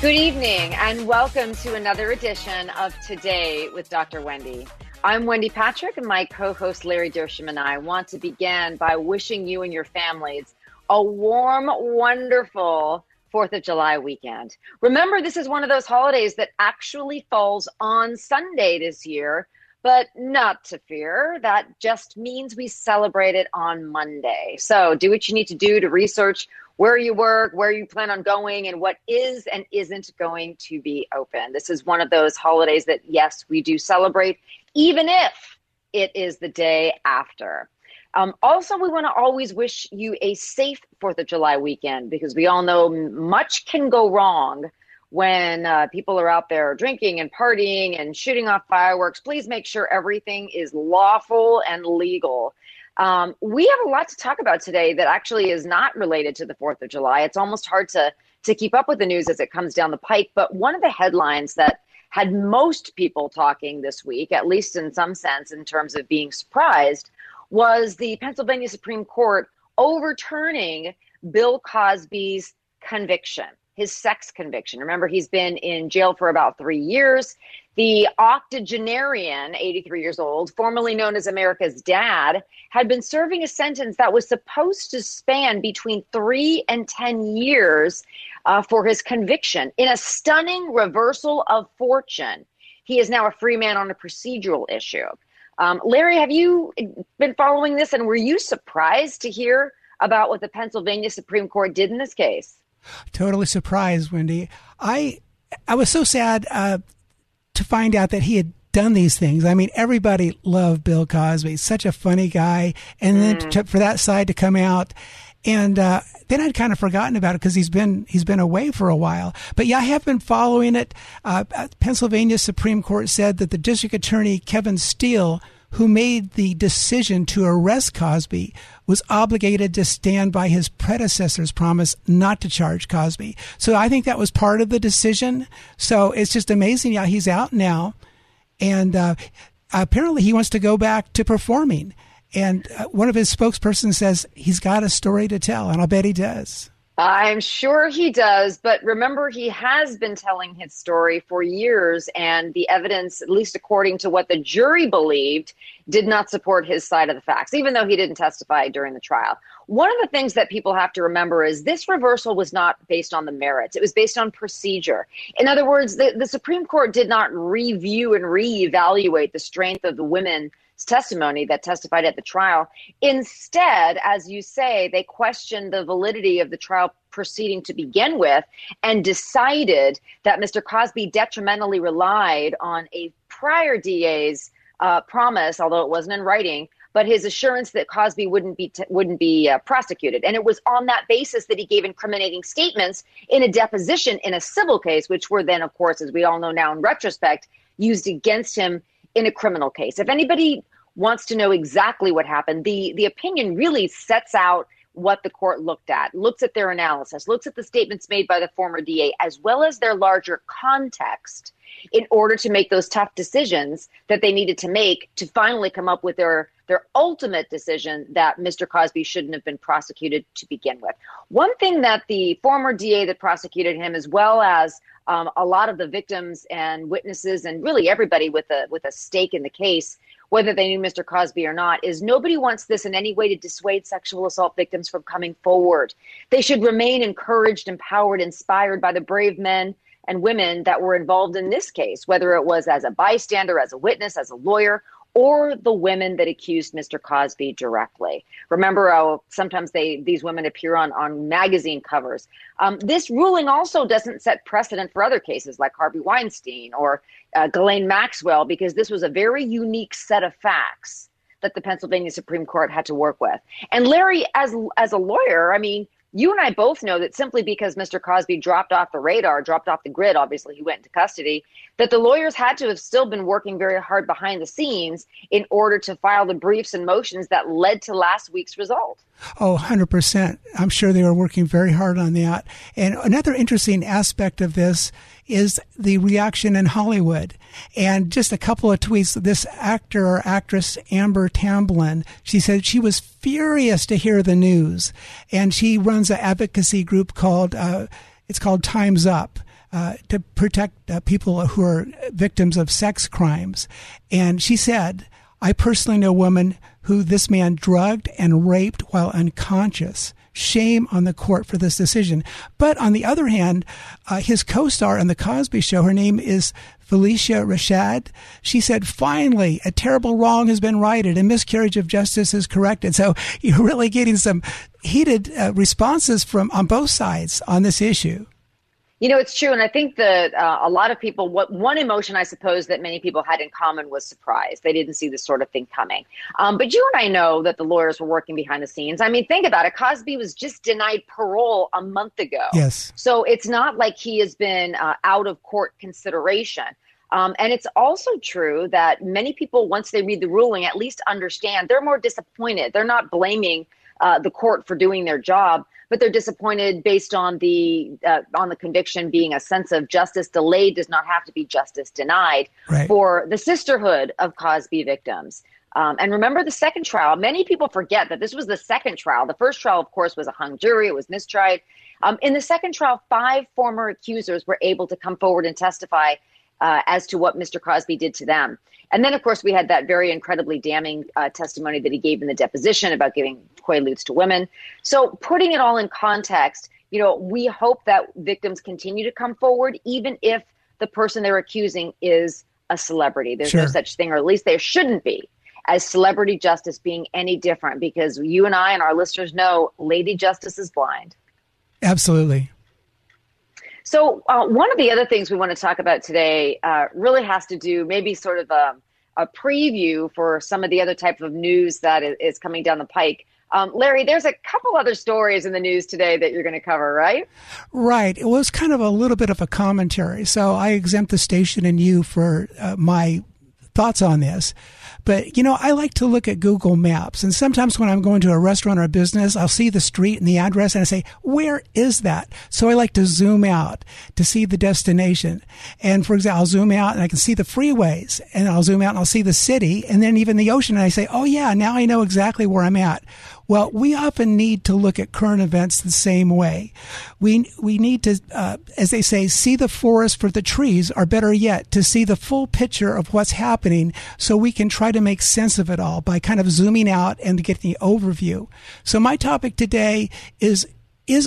Good evening, and welcome to another edition of Today with Dr. Wendy. I'm Wendy Patrick, and my co-host Larry Dersham and I want to begin by wishing you and your families a warm, wonderful 4th of July weekend. Remember, this is one of those holidays that actually falls on Sunday this year, but not to fear. That just means we celebrate it on Monday. So do what you need to do to research where you work, where you plan on going, and what is and isn't going to be open. This is one of those holidays that, yes, we do celebrate, even if it is the day after. Also, we want to always wish you a safe 4th of July weekend, because we all know much can go wrong when people are out there drinking and partying and shooting off fireworks. Please make sure everything is lawful and legal. We have a lot to talk about today that actually is not related to the 4th of July. It's almost hard to keep up with the news as it comes down the pike. But one of the headlines that had most people talking this week, at least in some sense in terms of being surprised, was the Pennsylvania Supreme Court overturning Bill Cosby's conviction, his sex conviction. Remember, he's been in jail for about 3 years. The octogenarian, 83 years old, formerly known as America's Dad, had been serving a sentence that was supposed to span between 3 and 10 years for his conviction. In a stunning reversal of fortune, he is now a free man on a procedural issue. Larry, have you been following this, and were you surprised to hear about what the Pennsylvania Supreme Court did in this case? Totally surprised, Wendy. I was so sad to find out that he had done these things. I mean, everybody loved Bill Cosby, such a funny guy. And then for that side to come out, and then I'd kind of forgotten about it because he's been away for a while. But yeah, I have been following it. Pennsylvania Supreme Court said that the district attorney Kevin Steele, who made the decision to arrest Cosby, was obligated to stand by his predecessor's promise not to charge Cosby. So I think that was part of the decision. So it's just amazing. Yeah, he's out now. And apparently he wants to go back to performing. And one of his spokespersons says he's got a story to tell. And I'll bet he does. I'm sure he does. But remember, he has been telling his story for years, and the evidence, at least according to what the jury believed, did not support his side of the facts, even though he didn't testify during the trial. One of the things that people have to remember is this reversal was not based on the merits. It was based on procedure. In other words, the Supreme Court did not review and reevaluate the strength of the women's testimony that testified at the trial. Instead, as you say, they questioned the validity of the trial proceeding to begin with and decided that Mr. Cosby detrimentally relied on a prior DA's promise, although it wasn't in writing, but his assurance that Cosby wouldn't be prosecuted. And it was on that basis that he gave incriminating statements in a deposition in a civil case, which were then, of course, as we all know now in retrospect, used against him in a criminal case. If anybody wants to know exactly what happened, the opinion really sets out what the court looked at, looks at their analysis, looks at the statements made by the former DA, as well as their larger context, in order to make those tough decisions that they needed to make to finally come up with their ultimate decision that Mr. Cosby shouldn't have been prosecuted to begin with. One thing that the former DA that prosecuted him, as well as a lot of the victims and witnesses and really everybody with a stake in the case, whether they knew Mr. Cosby or not, is nobody wants this in any way to dissuade sexual assault victims from coming forward. They should remain encouraged, empowered, inspired by the brave men and women that were involved in this case, whether it was as a bystander, as a witness, as a lawyer, or the women that accused Mr. Cosby directly. Remember, sometimes these women appear on magazine covers. This ruling also doesn't set precedent for other cases like Harvey Weinstein or Ghislaine Maxwell, because this was a very unique set of facts that the Pennsylvania Supreme Court had to work with. And Larry, as a lawyer, I mean, You and I both know that simply because Mr. Cosby dropped off the radar, dropped off the grid, obviously he went into custody, that the lawyers had to have still been working very hard behind the scenes in order to file the briefs and motions that led to last week's result. Oh, 100%. I'm sure they were working very hard on that. And another interesting aspect of this is the reaction in Hollywood. And just a couple of tweets, this actor or actress, Amber Tamblyn, she said she was furious to hear the news. And she runs an advocacy group called, it's called Time's Up, to protect people who are victims of sex crimes. And she said, I personally know a woman who this man drugged and raped while unconscious. Shame on the court for this decision. But on the other hand, his co-star on The Cosby Show, her name is Felicia Rashad, she said, finally, a terrible wrong has been righted and miscarriage of justice is corrected. So you're really getting some heated responses from on both sides on this issue. You know, it's true. And I think that a lot of people, one emotion I suppose that many people had in common was surprise. They didn't see this sort of thing coming. But you and I know that the lawyers were working behind the scenes. I mean, think about it. Cosby was just denied parole a month ago. Yes. So it's not like he has been out of court consideration. And it's also true that many people, once they read the ruling, at least understand they're more disappointed. They're not blaming the court for doing their job, but they're disappointed based on the conviction being a sense of justice delayed does not have to be justice denied right. for the sisterhood of Cosby victims. And remember the second trial. Many people forget that this was the second trial. The first trial, of course, was a hung jury. It was mistried. In the second trial, 5 former accusers were able to come forward and testify as to what Mr. Cosby did to them. And then, of course, we had that very incredibly damning testimony that he gave in the deposition about giving quaaludes to women. So putting it all in context, you know, we hope that victims continue to come forward, even if the person they're accusing is a celebrity. There's Sure. no such thing, or at least there shouldn't be, as celebrity justice being any different, because you and I and our listeners know Lady Justice is blind. Absolutely. So one of the other things we want to talk about today really has to do maybe sort of a preview for some of the other type of news that is coming down the pike. Larry, there's a couple other stories in the news today that you're going to cover, right? Right. It was kind of a little bit of a commentary. So I exempt the station and you for my thoughts on this. But, you know, I like to look at Google Maps. And sometimes when I'm going to a restaurant or a business, I'll see the street and the address and I say, where is that? So I like to zoom out to see the destination. And for example, I'll zoom out and I can see the freeways, and I'll zoom out and I'll see the city and then even the ocean. And I say, oh yeah, now I know exactly where I'm at. Well, we often need to look at current events the same way. We need to, as they say, see the forest for the trees, or better yet, to see the full picture of what's happening so we can try to make sense of it all by kind of zooming out and getting the overview. So my topic today is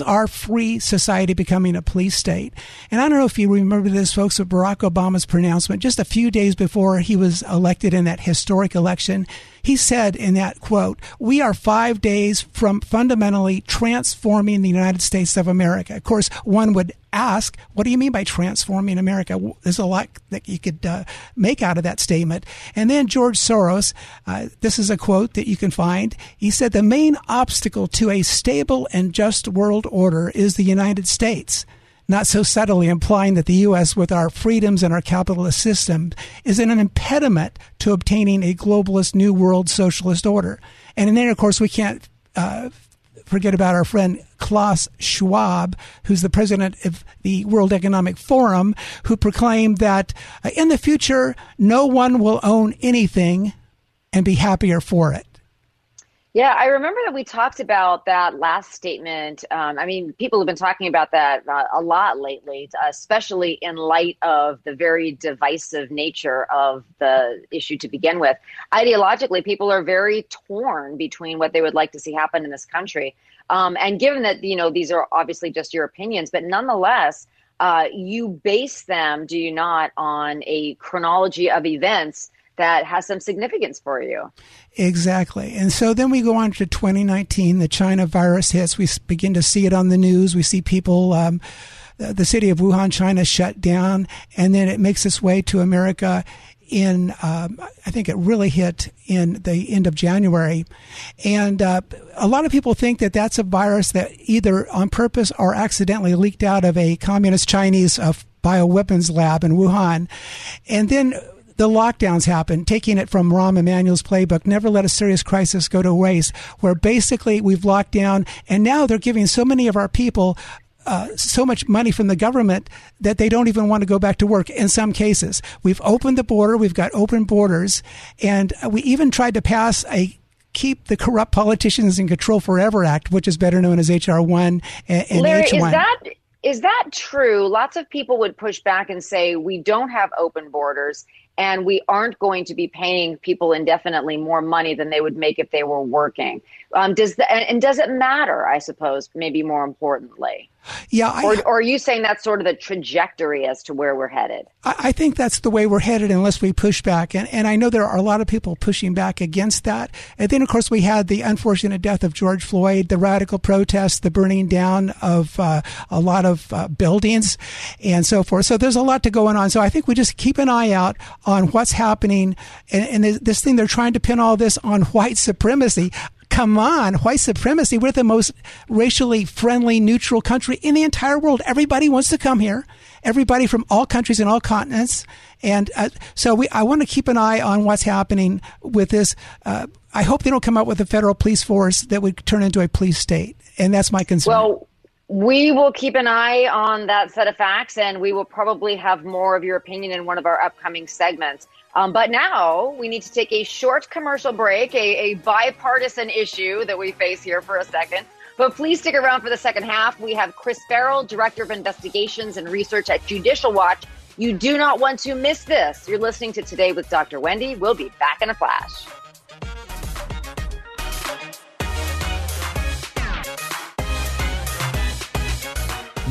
our free society becoming a police state? And I don't know if you remember this, folks, of Barack Obama's pronouncement just a few days before he was elected in that historic election. He said in that quote, we are 5 days from fundamentally transforming the United States of America. Of course, one would ask, what do you mean by transforming America? There's a lot that you could make out of that statement. And then George Soros, this is a quote that you can find. He said, the main obstacle to a stable and just world order is the United States. Not so subtly implying that the U.S. with our freedoms and our capitalist system is an impediment to obtaining a globalist new world socialist order. And then, of course, we can't forget about our friend Klaus Schwab, who's the president of the World Economic Forum, who proclaimed that in the future, no one will own anything and be happier for it. Yeah, I remember that we talked about that last statement. I mean, people have been talking about that a lot lately, especially in light of the very divisive nature of the issue to begin with. Ideologically, people are very torn between what they would like to see happen in this country. And given that, you know, these are obviously just your opinions, but nonetheless, you base them, do you not, on a chronology of events that has some significance for you. Exactly. And so then we go on to 2019, the China virus hits. We begin to see it on the news. We see people, the city of Wuhan, China, shut down, and then it makes its way to America. in, I think it really hit in the end of January. And a lot of people think that that's a virus that either on purpose or accidentally leaked out of a communist Chinese bioweapons lab in Wuhan. And then the lockdowns happened, taking it from Rahm Emanuel's playbook, never let a serious crisis go to waste, where basically we've locked down, and now they're giving so many of our people so much money from the government that they don't even want to go back to work in some cases. We've opened the border. We've got open borders. And we even tried to pass a Keep the Corrupt Politicians in Control Forever Act, which is better known as H.R. 1 and Larry, H1. Is that true? Lots of people would push back and say we don't have open borders and we aren't going to be paying people indefinitely more money than they would make if they were working. Does it matter, I suppose, maybe more importantly? Yeah. Or are you saying that's sort of the trajectory as to where we're headed? I think that's the way we're headed unless we push back. And I know there are a lot of people pushing back against that. And then, of course, we had the unfortunate death of George Floyd, the radical protests, the burning down of a lot of buildings and so forth. So there's a lot to going on. So I think we just keep an eye out on what's happening. And this thing, they're trying to pin all this on white supremacy. Come on, white supremacy. We're the most racially friendly, neutral country in the entire world. Everybody wants to come here. Everybody from all countries and all continents. And so I want to keep an eye on what's happening with this. I hope they don't come up with a federal police force that would turn into a police state. And that's my concern. Well, we will keep an eye on that set of facts, and we will probably have more of your opinion in one of our upcoming segments. But now we need to take a short commercial break, a bipartisan issue that we face here for a second. But please stick around for the second half. We have Chris Farrell, Director of Investigations and Research at Judicial Watch. You do not want to miss this. You're listening to Today with Dr. Wendy. We'll be back in a flash.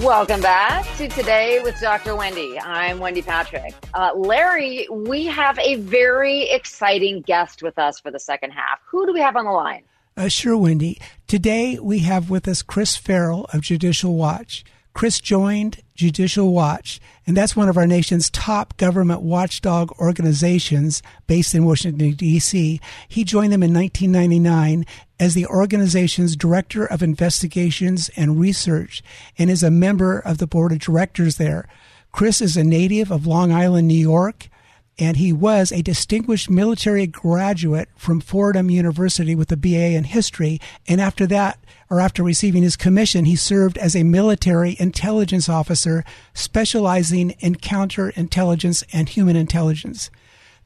Welcome back to Today with Dr. Wendy. I'm Wendy Patrick. Larry, we have a very exciting guest with us for the second half. Who do we have on the line? Sure, Wendy. Today we have with us Chris Farrell of Judicial Watch. Chris joined Judicial Watch, and that's one of our nation's top government watchdog organizations based in Washington, D.C. He joined them in 1999 as the organization's Director of Investigations and Research and is a member of the board of directors there. Chris is a native of Long Island, New York, and he was a distinguished military graduate from Fordham University with a BA in history. And after that, or after receiving his commission, he served as a military intelligence officer specializing in counterintelligence and human intelligence.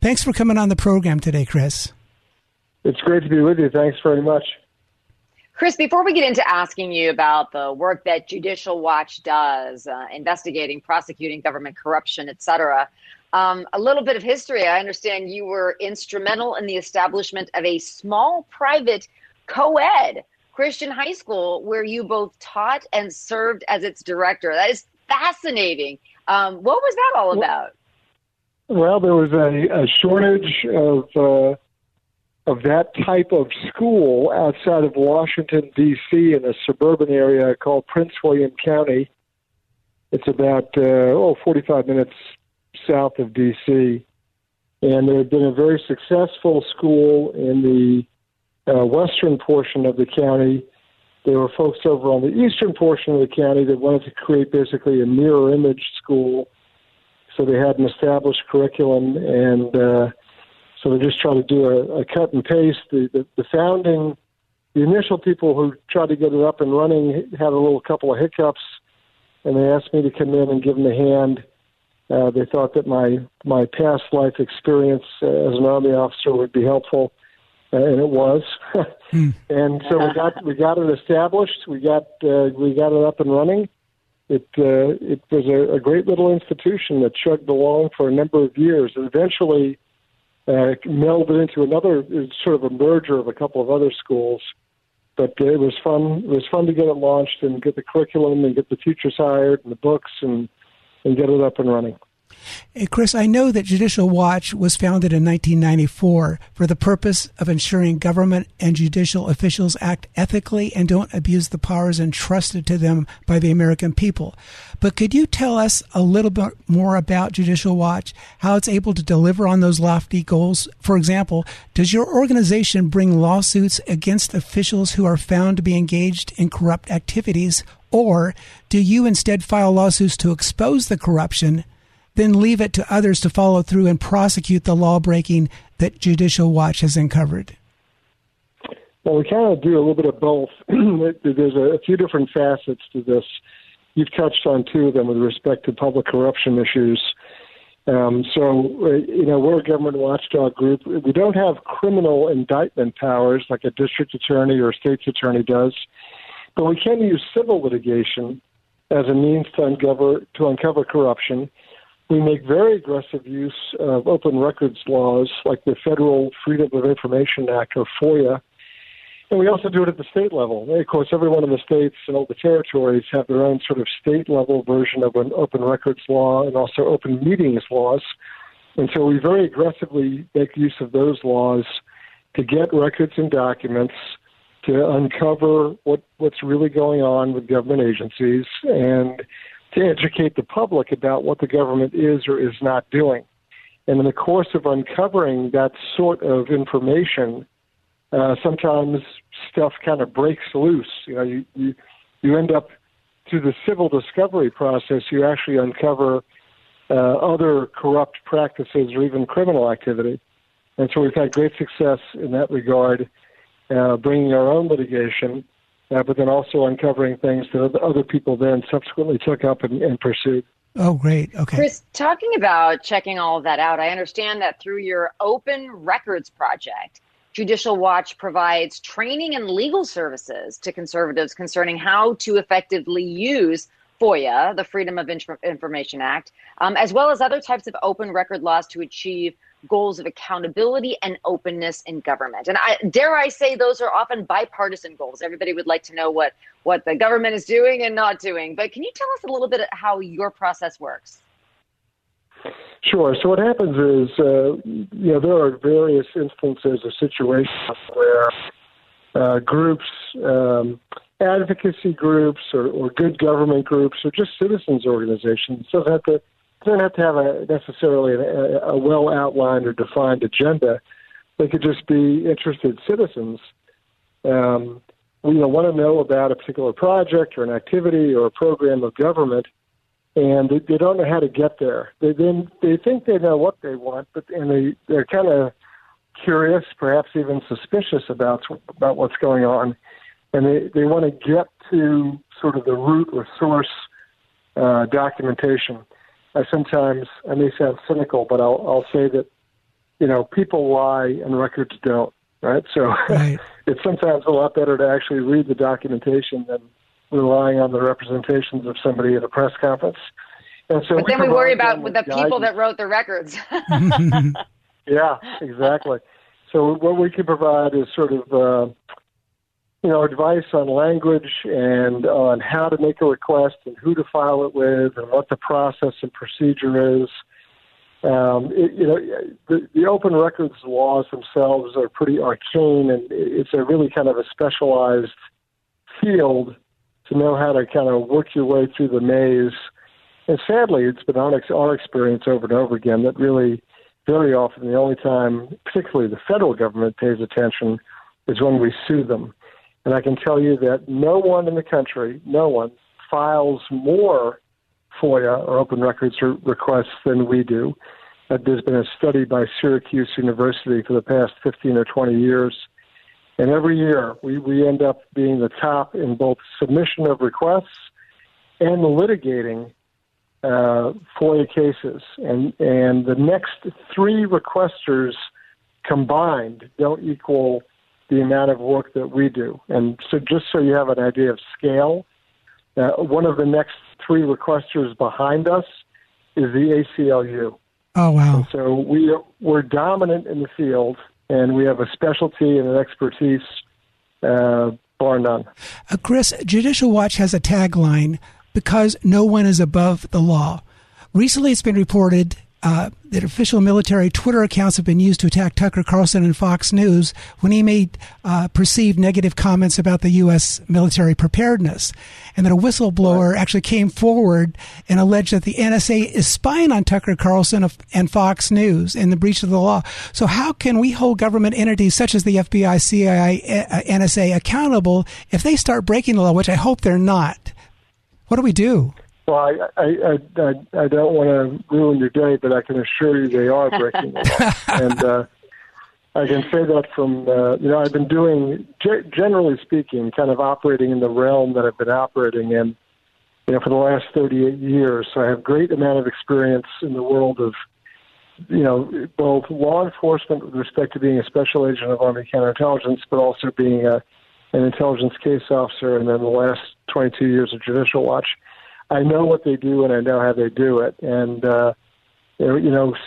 Thanks for coming on the program today, Chris. It's great to be with you. Thanks very much. Chris, before we get into asking you about the work that Judicial Watch does, investigating, prosecuting government corruption, et cetera, a little bit of history. I understand you were instrumental in the establishment of a small private co-ed Christian high school where you both taught and served as its director. That is fascinating. What was that all about? Well, there was a shortage of that type of school outside of Washington, D.C., in a suburban area called Prince William County. It's about 45 minutes south of D.C., and there had been a very successful school in the western portion of the county. There were folks over on the eastern portion of the county that wanted to create basically a mirror image school, so they had an established curriculum, and so they just try to do a cut and paste. The initial people who tried to get it up and running had a couple of hiccups, and they asked me to come in and give them a hand. They thought that my past life experience as an Army officer would be helpful, and it was. And so we got it established. We got it up and running. It was a great little institution that chugged along for a number of years, and eventually melded into another, sort of a merger of a couple of other schools. But it was fun. It was fun to get it launched and get the curriculum and get the teachers hired and the books and get it up and running. Hey, Chris, I know that Judicial Watch was founded in 1994 for the purpose of ensuring government and judicial officials act ethically and don't abuse the powers entrusted to them by the American people. But could you tell us a little bit more about Judicial Watch, how it's able to deliver on those lofty goals? For example, does your organization bring lawsuits against officials who are found to be engaged in corrupt activities, or do you instead file lawsuits to expose the corruption, then leave it to others to follow through and prosecute the lawbreaking that Judicial Watch has uncovered? Well, we kind of do a little bit of both. There's a few different facets to this. You've touched on two of them with respect to public corruption issues. We're a government watchdog group. We don't have criminal indictment powers like a district attorney or a state's attorney does, but we can use civil litigation as a means to uncover corruption. We make very aggressive use of open records laws like the Federal Freedom of Information Act, or FOIA, and we also do it at the state level. And of course, every one of the states and all the territories have their own sort of state-level version of an open records law and also open meetings laws, and so we very aggressively make use of those laws to get records and documents to uncover what's really going on with government agencies and to educate the public about what the government is or is not doing. And in the course of uncovering that sort of information, sometimes stuff kind of breaks loose. You know, you end up through the civil discovery process, you actually uncover other corrupt practices or even criminal activity. And so we've had great success in that regard, bringing our own litigation, but then also uncovering things that other people then subsequently took up and pursued. Oh, great. Okay. Chris, talking about checking all of that out, I understand that through your Open Records Project, Judicial Watch provides training and legal services to conservatives concerning how to effectively use FOIA, the Freedom of Information Act, as well as other types of open record laws to achieve goals of accountability and openness in government. And I dare say those are often bipartisan goals. Everybody would like to know what the government is doing and not doing. But can you tell us a little bit how your process works? Sure. So what happens is, there are various instances of situations where groups, advocacy groups or good government groups or just citizens organizations, don't have to have necessarily a well-outlined or defined agenda. They could just be interested citizens. We want to know about a particular project or an activity or a program of government, and they don't know how to get there. They think they know what they want, but they're kind of curious, perhaps even suspicious about what's going on, and they want to get to sort of the root or source documentation. I may sound cynical, but I'll say that, people lie and records don't, right? So right. It's sometimes a lot better to actually read the documentation than relying on the representations of somebody at a press conference. And so but then we worry about the guidance. People that wrote the records. Yeah, exactly. So what we can provide is sort of, advice on language and on how to make a request and who to file it with and what the process and procedure is. The open records laws themselves are pretty arcane, and it's a really kind of a specialized field to know how to kind of work your way through the maze. And sadly, it's been our experience over and over again that really very often the only time, particularly the federal government, pays attention is when we sue them. And I can tell you that no one in the country, files more FOIA or open records requests than we do. There's been a study by Syracuse University for the past 15 or 20 years. And every year we end up being the top in both submission of requests and litigating FOIA cases. And the next three requesters combined don't equal the amount of work that we do. And so just so you have an idea of scale, one of the next three requesters behind us is the ACLU. Oh, wow. And so we're dominant in the field, and we have a specialty and an expertise bar none. Chris, Judicial Watch has a tagline, because no one is above the law. Recently, it's been reported that official military Twitter accounts have been used to attack Tucker Carlson and Fox News when he made perceived negative comments about the U.S. military preparedness, and that a whistleblower actually came forward and alleged that the NSA is spying on Tucker Carlson and Fox News in the breach of the law. So how can we hold government entities such as the FBI, CIA, NSA accountable if they start breaking the law, which I hope they're not? What do we do? Well, I don't want to ruin your day, but I can assure you they are breaking the law. And I can say that from, I've been doing, generally speaking, kind of operating in the realm that I've been operating in, for the last 38 years. So I have great amount of experience in the world of, both law enforcement with respect to being a special agent of Army counterintelligence, but also being an intelligence case officer, and then the last 22 years of Judicial Watch. I know what they do, and I know how they do it. And,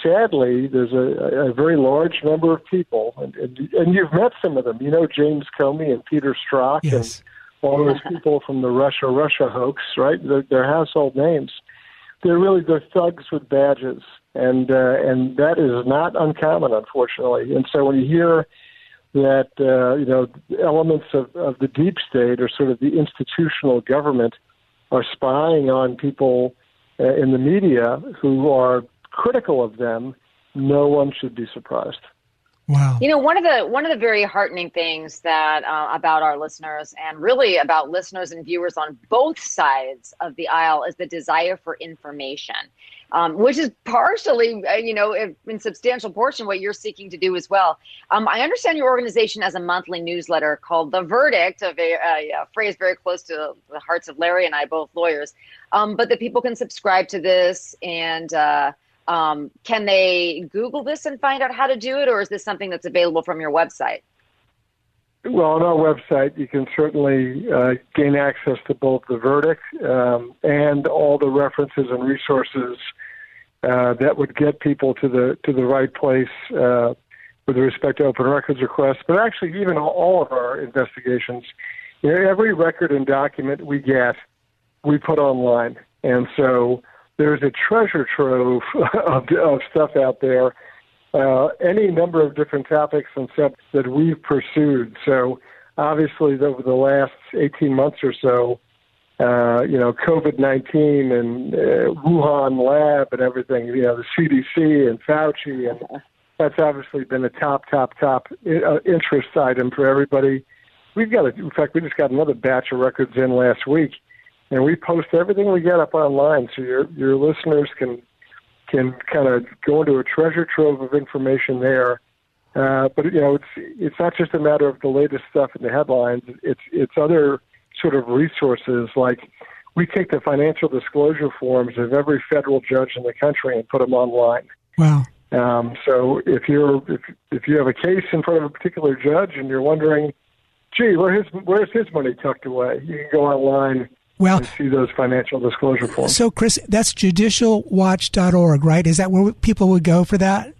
sadly, there's a very large number of people, and you've met some of them. James Comey and Peter Strzok, yes, and all those people from the Russia hoax, right? They're household names. They're thugs with badges, and that is not uncommon, unfortunately. And so when you hear that, elements of the deep state or sort of the institutional government are spying on people in the media who are critical of them, no one should be surprised. Wow. One of the very heartening things that about our listeners, and really about listeners and viewers on both sides of the aisle, is the desire for information, which is partially, in substantial portion, what you're seeking to do as well. I understand your organization has a monthly newsletter called The Verdict, a phrase very close to the hearts of Larry and I, both lawyers, but that people can subscribe to this and... can they Google this and find out how to do it, or is this something that's available from your website? Well, on our website, you can certainly gain access to both The Verdict and all the references and resources that would get people to the right place with respect to open records requests, but actually even all of our investigations. Every record and document we get, we put online, and so there's a treasure trove of stuff out there, any number of different topics and subjects that we've pursued. So obviously over the last 18 months or so, COVID-19 and Wuhan lab and everything, the CDC and Fauci, and that's obviously been a top interest item for everybody. We just got another batch of records in last week. And we post everything we get up online, so your listeners can kind of go into a treasure trove of information there. But it's not just a matter of the latest stuff in the headlines. It's other sort of resources. Like, we take the financial disclosure forms of every federal judge in the country and put them online. Wow! So if you have a case in front of a particular judge and you're wondering, gee, where's his money tucked away? You can go online. Well, and see those financial disclosure forms. So, Chris, that's judicialwatch.org, right? Is that where people would go for that?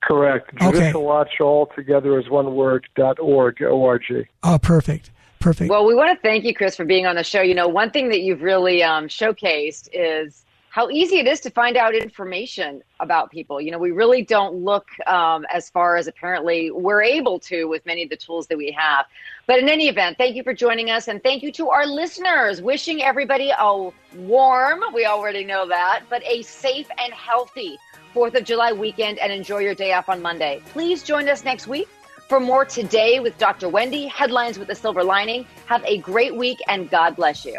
Correct. Okay. Judicialwatch, all together as one word, .org, O-R-G. Oh, perfect. Perfect. Well, we want to thank you, Chris, for being on the show. One thing that you've really showcased is how easy it is to find out information about people. We really don't look as far as apparently we're able to with many of the tools that we have. But in any event, thank you for joining us, and thank you to our listeners. Wishing everybody a warm, we already know that, but a safe and healthy 4th of July weekend, and enjoy your day off on Monday. Please join us next week for more Today with Dr. Wendy, Headlines with a Silver Lining. Have a great week, and God bless you.